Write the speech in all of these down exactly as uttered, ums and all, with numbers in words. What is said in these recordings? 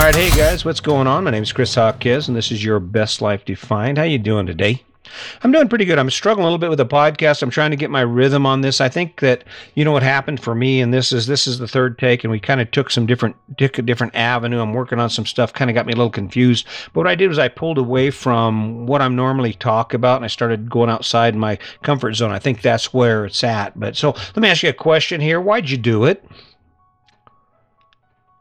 All right, hey guys, what's going on? My name is Chris Hawkins, and this is Your Best Life Defined. How you doing today? I'm doing pretty good. I'm struggling a little bit with the podcast. I'm trying to get my rhythm on this. I think that, you know, what happened for me, and this is this is the third take, and we kind of took some different took a different avenue. I'm working on some stuff, kind of got me a little confused. But what I did was I pulled away from what I'm normally talk about, and I started going outside my comfort zone. I think that's where it's at. But so let me ask you a question here. Why'd you do it?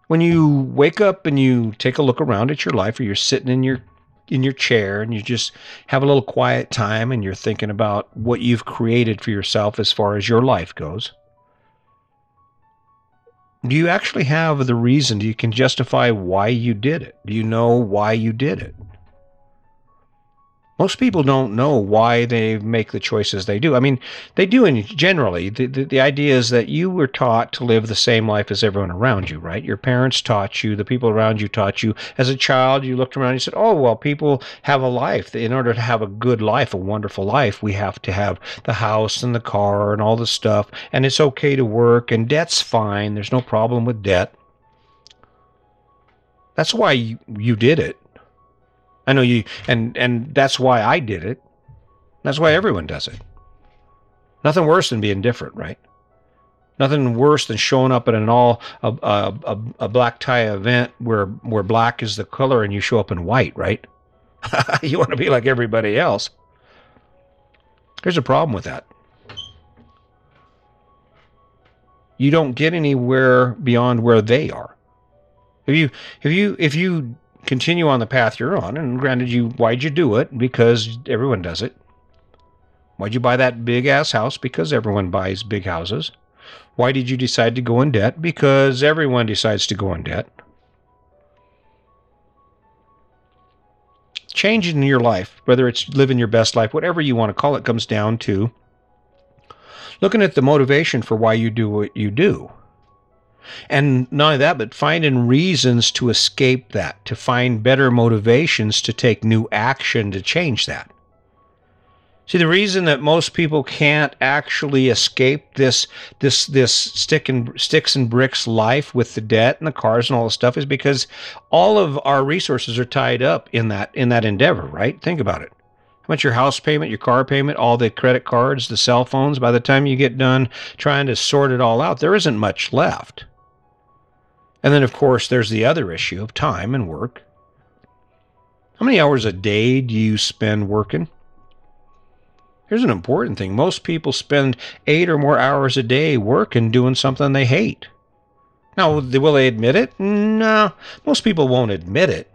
When you wake up and you take a look around at your life, or you're sitting in your in your chair and you just have a little quiet time and you're thinking about what you've created for yourself as far as your life goes, do you actually have the reason? Do you can justify why you did it? Do you know why you did it? Most people don't know why they make the choices they do. I mean, they do in generally. The, the, the idea is that you were taught to live the same life as everyone around you, right? Your parents taught you. The people around you taught you. As a child, you looked around and you said, oh, well, people have a life. In order to have a good life, a wonderful life, we have to have the house and the car and all the stuff. And it's okay to work. And debt's fine. There's no problem with debt. That's why you, you did it. I know you, and, and that's why I did it. That's why everyone does it. Nothing worse than being different, right? Nothing worse than showing up at an all a a, a black tie event where where black is the color and you show up in white, right? You want to be like everybody else. There's a problem with that. You don't get anywhere beyond where they are. If you if you if you continue on the path you're on, and granted, you why'd you do it? Because everyone does it. Why'd you buy that big ass house? Because everyone buys big houses. Why did you decide to go in debt? Because everyone decides to go in debt. Change in your life, whether it's living your best life, whatever you want to call it, comes down to looking at the motivation for why you do what you do. And not only that, but finding reasons to escape that, to find better motivations to take new action to change that. See, the reason that most people can't actually escape this this this stick and sticks and bricks life with the debt and the cars and all the stuff is because all of our resources are tied up in that in that endeavor, right? Think about it. How much your house payment, your car payment, all the credit cards, the cell phones, by the time you get done trying to sort it all out, there isn't much left. And then, of course, there's the other issue of time and work. How many hours a day do you spend working? Here's an important thing. Most people spend eight or more hours a day working, doing something they hate. Now, will they admit it? No, most people won't admit it.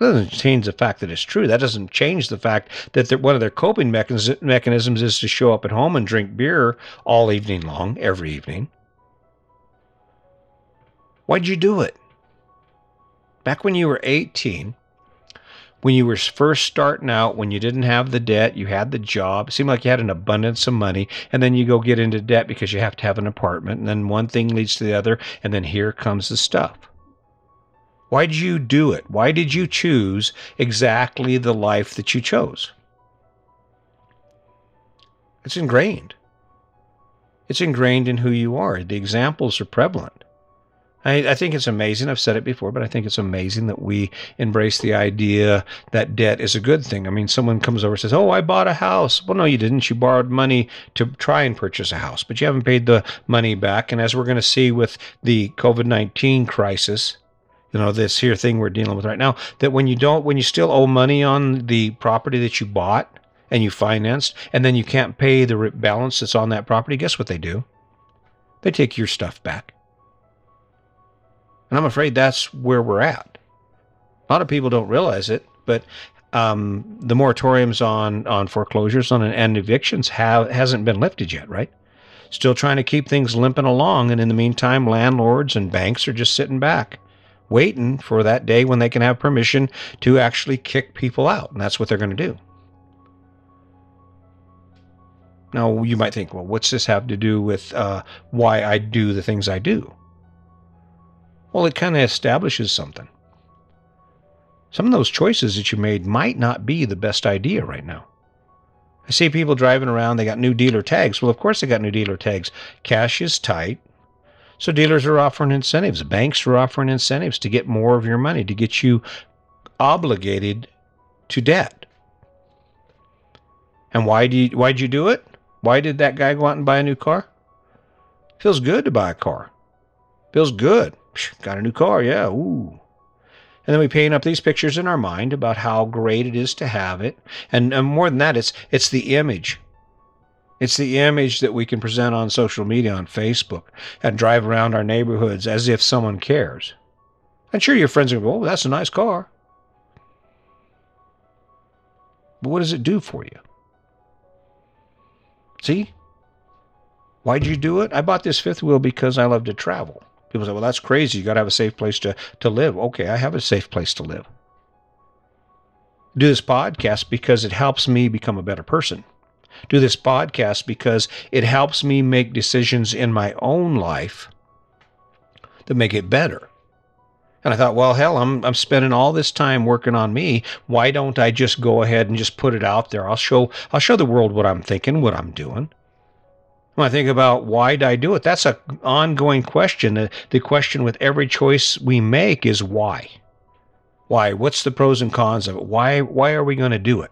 That doesn't change the fact that it's true. That doesn't change the fact that one of their coping mechanisms is to show up at home and drink beer all evening long, every evening. Why'd you do it? Back when you were eighteen, when you were first starting out, when you didn't have the debt, you had the job, it seemed like you had an abundance of money, and then you go get into debt because you have to have an apartment, and then one thing leads to the other, and then here comes the stuff. Why did you do it? Why did you choose exactly the life that you chose? It's ingrained. It's ingrained in who you are. The examples are prevalent. I, I think it's amazing. I've said it before, but I think it's amazing that we embrace the idea that debt is a good thing. I mean, someone comes over and says, oh, I bought a house. Well, no, you didn't. You borrowed money to try and purchase a house, but you haven't paid the money back. And as we're going to see with the COVID nineteen crisis, you know, this here thing we're dealing with right now, that when you don't, when you still owe money on the property that you bought and you financed, and then you can't pay the balance that's on that property, guess what they do? They take your stuff back. And I'm afraid that's where we're at. A lot of people don't realize it, but um, the moratoriums on, on foreclosures on, and evictions have, hasn't been lifted yet, right? Still trying to keep things limping along. And in the meantime, landlords and banks are just sitting back, waiting for that day when they can have permission to actually kick people out. And that's what they're going to do. Now, you might think, well, what's this have to do with uh, why I do the things I do? Well, it kind of establishes something. Some of those choices that you made might not be the best idea right now. I see people driving around, they got new dealer tags. Well, of course they got new dealer tags. Cash is tight. So dealers are offering incentives. Banks are offering incentives to get more of your money, to get you obligated to debt. And why do you, why'd you do it? Why did that guy go out and buy a new car? Feels good to buy a car. Feels good. Got a new car, yeah, ooh. And then we paint up these pictures in our mind about how great it is to have it. And, and more than that, it's it's the image. It's the image that we can present on social media, on Facebook, and drive around our neighborhoods as if someone cares. And sure, your friends are going to go, oh, that's a nice car. But what does it do for you? See? Why'd you do it? I bought this fifth wheel because I love to travel. People say, well, that's crazy. You got to have a safe place to, to live. Okay, I have a safe place to live. Do this podcast because it helps me become a better person. Do this podcast because it helps me make decisions in my own life that make it better. And I thought, well, hell, I'm I'm spending all this time working on me. Why don't I just go ahead and just put it out there? I'll show I'll show the world what I'm thinking, what I'm doing. When I think about why did I do it, that's an ongoing question. The, the question with every choice we make is why. Why? What's the pros and cons of it? Why? Why are we going to do it?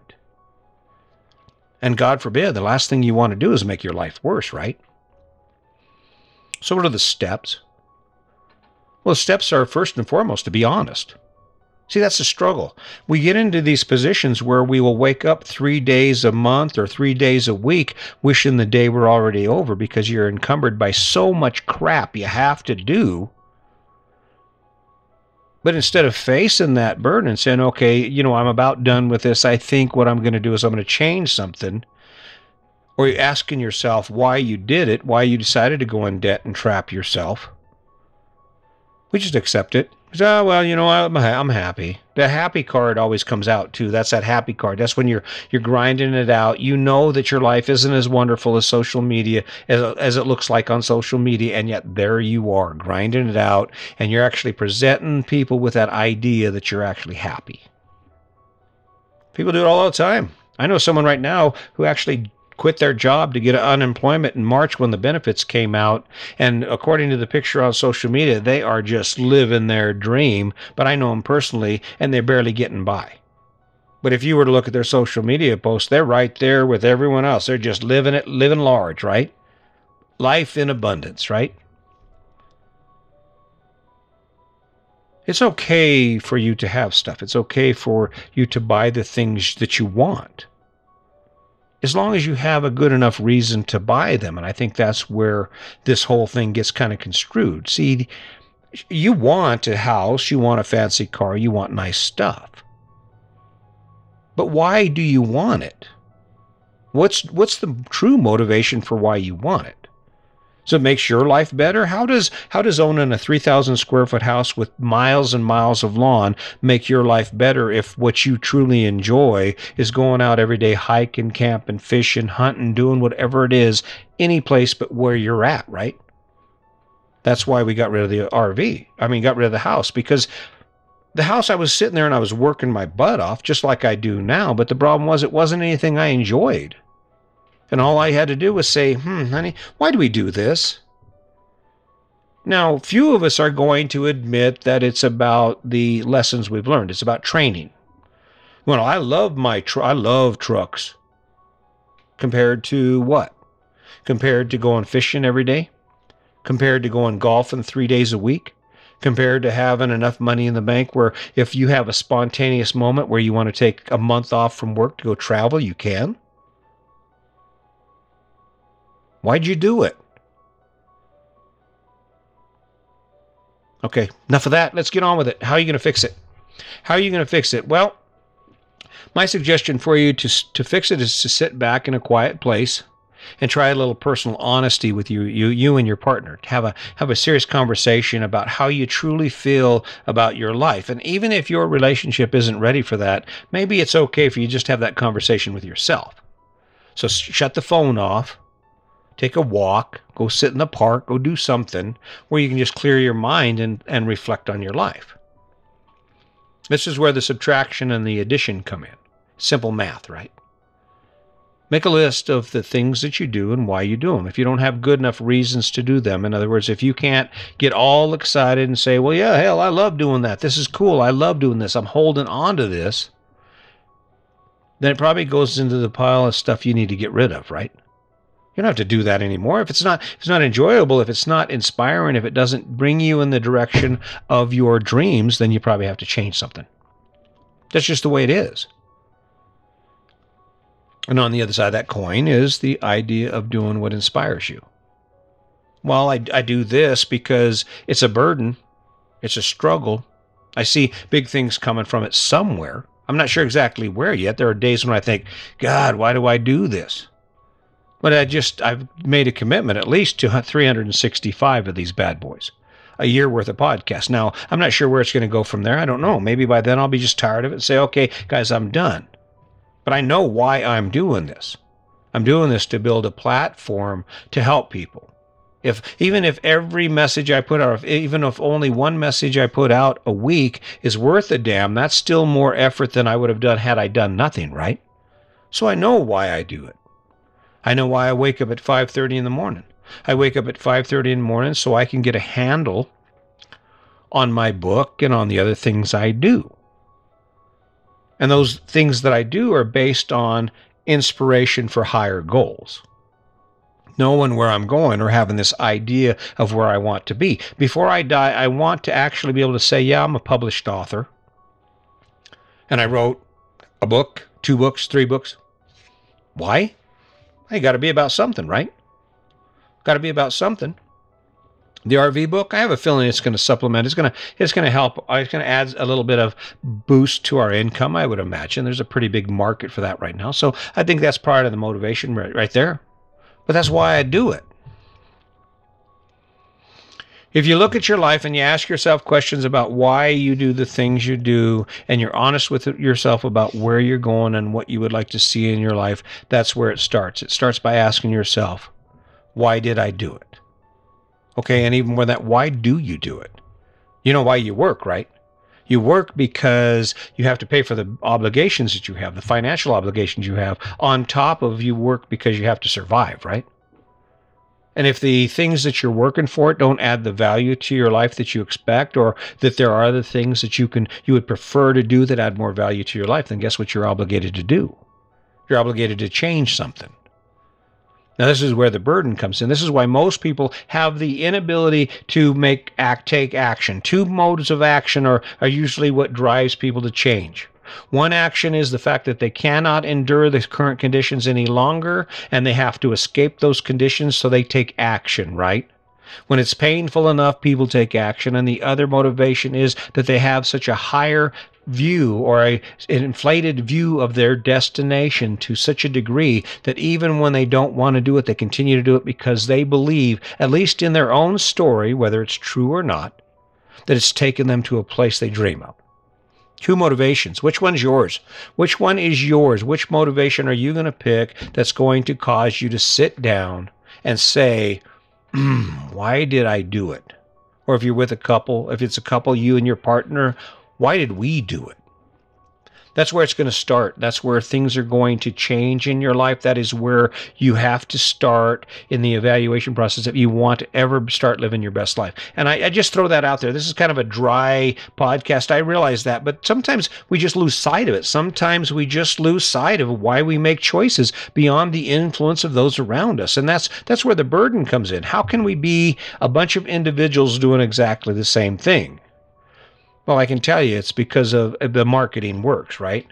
And God forbid, the last thing you want to do is make your life worse, right? So what are the steps? Well, the steps are first and foremost to be honest. See, that's the struggle. We get into these positions where we will wake up three days a month or three days a week wishing the day were already over because you're encumbered by so much crap you have to do. But instead of facing that burden and saying, okay, you know, I'm about done with this. I think what I'm going to do is I'm going to change something. Or you're asking yourself why you did it, why you decided to go in debt and trap yourself. We just accept it. Oh, well, you know, I'm, I'm happy. The happy card always comes out, too. That's that happy card. That's when you're you're grinding it out. You know that your life isn't as wonderful as social media, as, as it looks like on social media, and yet there you are, grinding it out, and you're actually presenting people with that idea that you're actually happy. People do it all the time. I know someone right now who actually quit their job to get unemployment in March when the benefits came out. And according to the picture on social media, they are just living their dream. But I know them personally, and they're barely getting by. But if you were to look at their social media posts, they're right there with everyone else. They're just living it, living large, right? Life in abundance, right? It's okay for you to have stuff. It's okay for you to buy the things that you want, as long as you have a good enough reason to buy them. And I think that's where this whole thing gets kind of construed. See, you want a house, you want a fancy car, you want nice stuff. But why do you want it? What's what's the true motivation for why you want it? So it makes your life better? How does how does owning a three thousand square foot house with miles and miles of lawn make your life better if what you truly enjoy is going out every day hiking, camping, fishing, hunting, doing whatever it is, any place but where you're at, right? That's why we got rid of the R V. I mean, got rid of the house, because the house, I was sitting there and I was working my butt off just like I do now, but the problem was it wasn't anything I enjoyed. And all I had to do was say, hmm, honey, why do we do this? Now, few of us are going to admit that it's about the lessons we've learned. It's about training. Well, I love my tr- I love trucks. Compared to what? Compared to going fishing every day? Compared to going golfing three days a week? Compared to having enough money in the bank where if you have a spontaneous moment where you want to take a month off from work to go travel, you can? Why'd you do it? Okay, enough of that. Let's get on with it. How are you going to fix it? How are you going to fix it? Well, my suggestion for you to to fix it is to sit back in a quiet place and try a little personal honesty with you, you, you and your partner. Have a have a serious conversation about how you truly feel about your life. And even if your relationship isn't ready for that, maybe it's okay for you just to have that conversation with yourself. So shut the phone off. Take a walk, go sit in the park, go do something where you can just clear your mind and, and reflect on your life. This is where the subtraction and the addition come in. Simple math, right? Make a list of the things that you do and why you do them. If you don't have good enough reasons to do them, in other words, if you can't get all excited and say, well, yeah, hell, I love doing that. This is cool. I love doing this. I'm holding on to this. Then it probably goes into the pile of stuff you need to get rid of, right? You don't have to do that anymore. If it's not, if it's not enjoyable, if it's not inspiring, if it doesn't bring you in the direction of your dreams, then you probably have to change something. That's just the way it is. And on the other side of that coin is the idea of doing what inspires you. Well, I, I do this because it's a burden. It's a struggle. I see big things coming from it somewhere. I'm not sure exactly where yet. There are days when I think, God, why do I do this? But I just, I've made a commitment at least to three hundred sixty-five of these bad boys. A year worth of podcasts. Now, I'm not sure where it's going to go from there. I don't know. Maybe by then I'll be just tired of it and say, okay, guys, I'm done. But I know why I'm doing this. I'm doing this to build a platform to help people. If even if every message I put out, if, even if only one message I put out a week is worth a damn, that's still more effort than I would have done had I done nothing, right? So I know why I do it. I know why I wake up at five thirty in the morning. I wake up at five thirty in the morning so I can get a handle on my book and on the other things I do. And those things that I do are based on inspiration for higher goals. Knowing where I'm going or having this idea of where I want to be. Before I die, I want to actually be able to say, yeah, I'm a published author. And I wrote a book, two books, three books. Why? Hey, got to be about something, right? Got to be about something. The R V book, I have a feeling it's going to supplement. It's going to, it's going to help. It's going to add a little bit of boost to our income, I would imagine. There's a pretty big market for that right now. So I think that's part of the motivation right, right there. But that's why I do it. If you look at your life and you ask yourself questions about why you do the things you do, and you're honest with yourself about where you're going and what you would like to see in your life, that's where it starts. It starts by asking yourself, why did I do it? Okay, and even more than that, why do you do it? You know why you work, right? You work because you have to pay for the obligations that you have, the financial obligations you have, on top of you work because you have to survive, right? And if the things that you're working for don't add the value to your life that you expect, or that there are other things that you can you would prefer to do that add more value to your life, then guess what you're obligated to do? You're obligated to change something. Now, this is where the burden comes in. This is why most people have the inability to make act, take action. Two modes of action are, are usually what drives people to change. One action is the fact that they cannot endure the current conditions any longer, and they have to escape those conditions, so they take action, right? When it's painful enough, people take action. And the other motivation is that they have such a higher view, or a, an inflated view of their destination to such a degree that even when they don't want to do it, they continue to do it because they believe, at least in their own story, whether it's true or not, that it's taken them to a place they dream of. Two motivations. Which one's yours? Which one is yours? Which motivation are you going to pick that's going to cause you to sit down and say, mm, why did I do it? Or if you're with a couple, if it's a couple, you and your partner, why did we do it? That's where it's going to start. That's where things are going to change in your life. That is where you have to start in the evaluation process if you want to ever start living your best life. And I, I just throw that out there. This is kind of a dry podcast. I realize that, but sometimes we just lose sight of it. Sometimes we just lose sight of why we make choices beyond the influence of those around us. And that's that's where the burden comes in. How can we be a bunch of individuals doing exactly the same thing? Well, I can tell you it's because of the marketing works, right?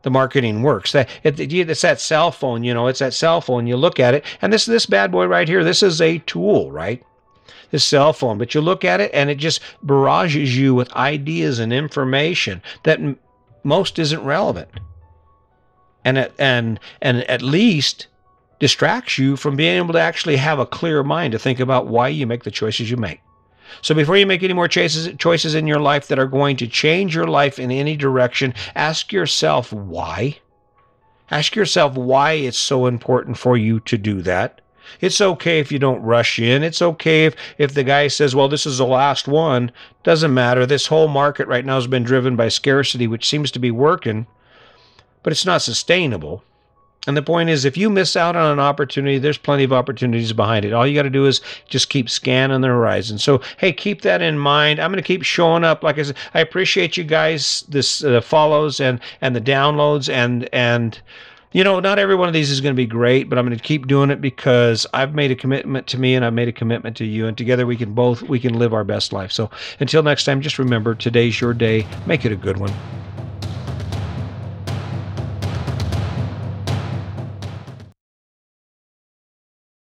The marketing works. That it's that cell phone, you know, it's that cell phone. You look at it, and this this bad boy right here, this is a tool, right? This cell phone. But you look at it, and it just barrages you with ideas and information that m- most isn't relevant, and at, and and at least distracts you from being able to actually have a clear mind to think about why you make the choices you make. So before you make any more choices, choices in your life that are going to change your life in any direction, ask yourself why. Ask yourself why it's so important for you to do that. It's okay if you don't rush in. It's okay if, if the guy says, well, this is the last one. Doesn't matter. This whole market right now has been driven by scarcity, which seems to be working, but it's not sustainable. And the point is, if you miss out on an opportunity, there's plenty of opportunities behind it. All you got to do is just keep scanning the horizon. So, hey, keep that in mind. I'm going to keep showing up. Like I said, I appreciate you guys, this uh, follows and, and the downloads and, and, you know, not every one of these is going to be great, but I'm going to keep doing it because I've made a commitment to me and I've made a commitment to you. And together we can both, we can live our best life. So until next time, just remember, today's your day. Make it a good one.